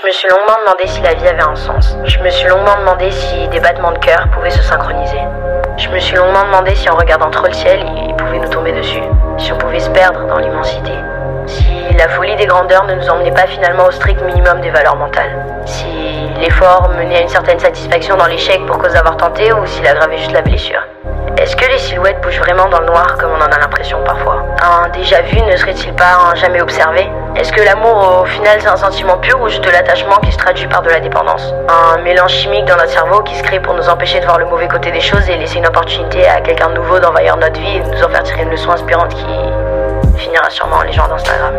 Je me suis longuement demandé si la vie avait un sens. Je me suis longuement demandé si des battements de cœur pouvaient se synchroniser. Je me suis longuement demandé si en regardant trop le ciel, il pouvait nous tomber dessus. Si on pouvait se perdre dans l'immensité. Si la folie des grandeurs ne nous emmenait pas finalement au strict minimum des valeurs mentales. Si l'effort menait à une certaine satisfaction dans l'échec pour cause d'avoir tenté ou s'il aggravait juste la blessure. Est-ce que les silhouettes bougent vraiment dans le noir comme on en a l'impression parfois? Un déjà vu ne serait-il pas un jamais observé? Est-ce que l'amour au final c'est un sentiment pur ou juste de l'attachement qui se traduit par de la dépendance? Un mélange chimique dans notre cerveau qui se crée pour nous empêcher de voir le mauvais côté des choses et laisser une opportunité à quelqu'un de nouveau d'envahir notre vie et de nous en faire tirer une leçon inspirante qui finira sûrement les gens d'Instagram.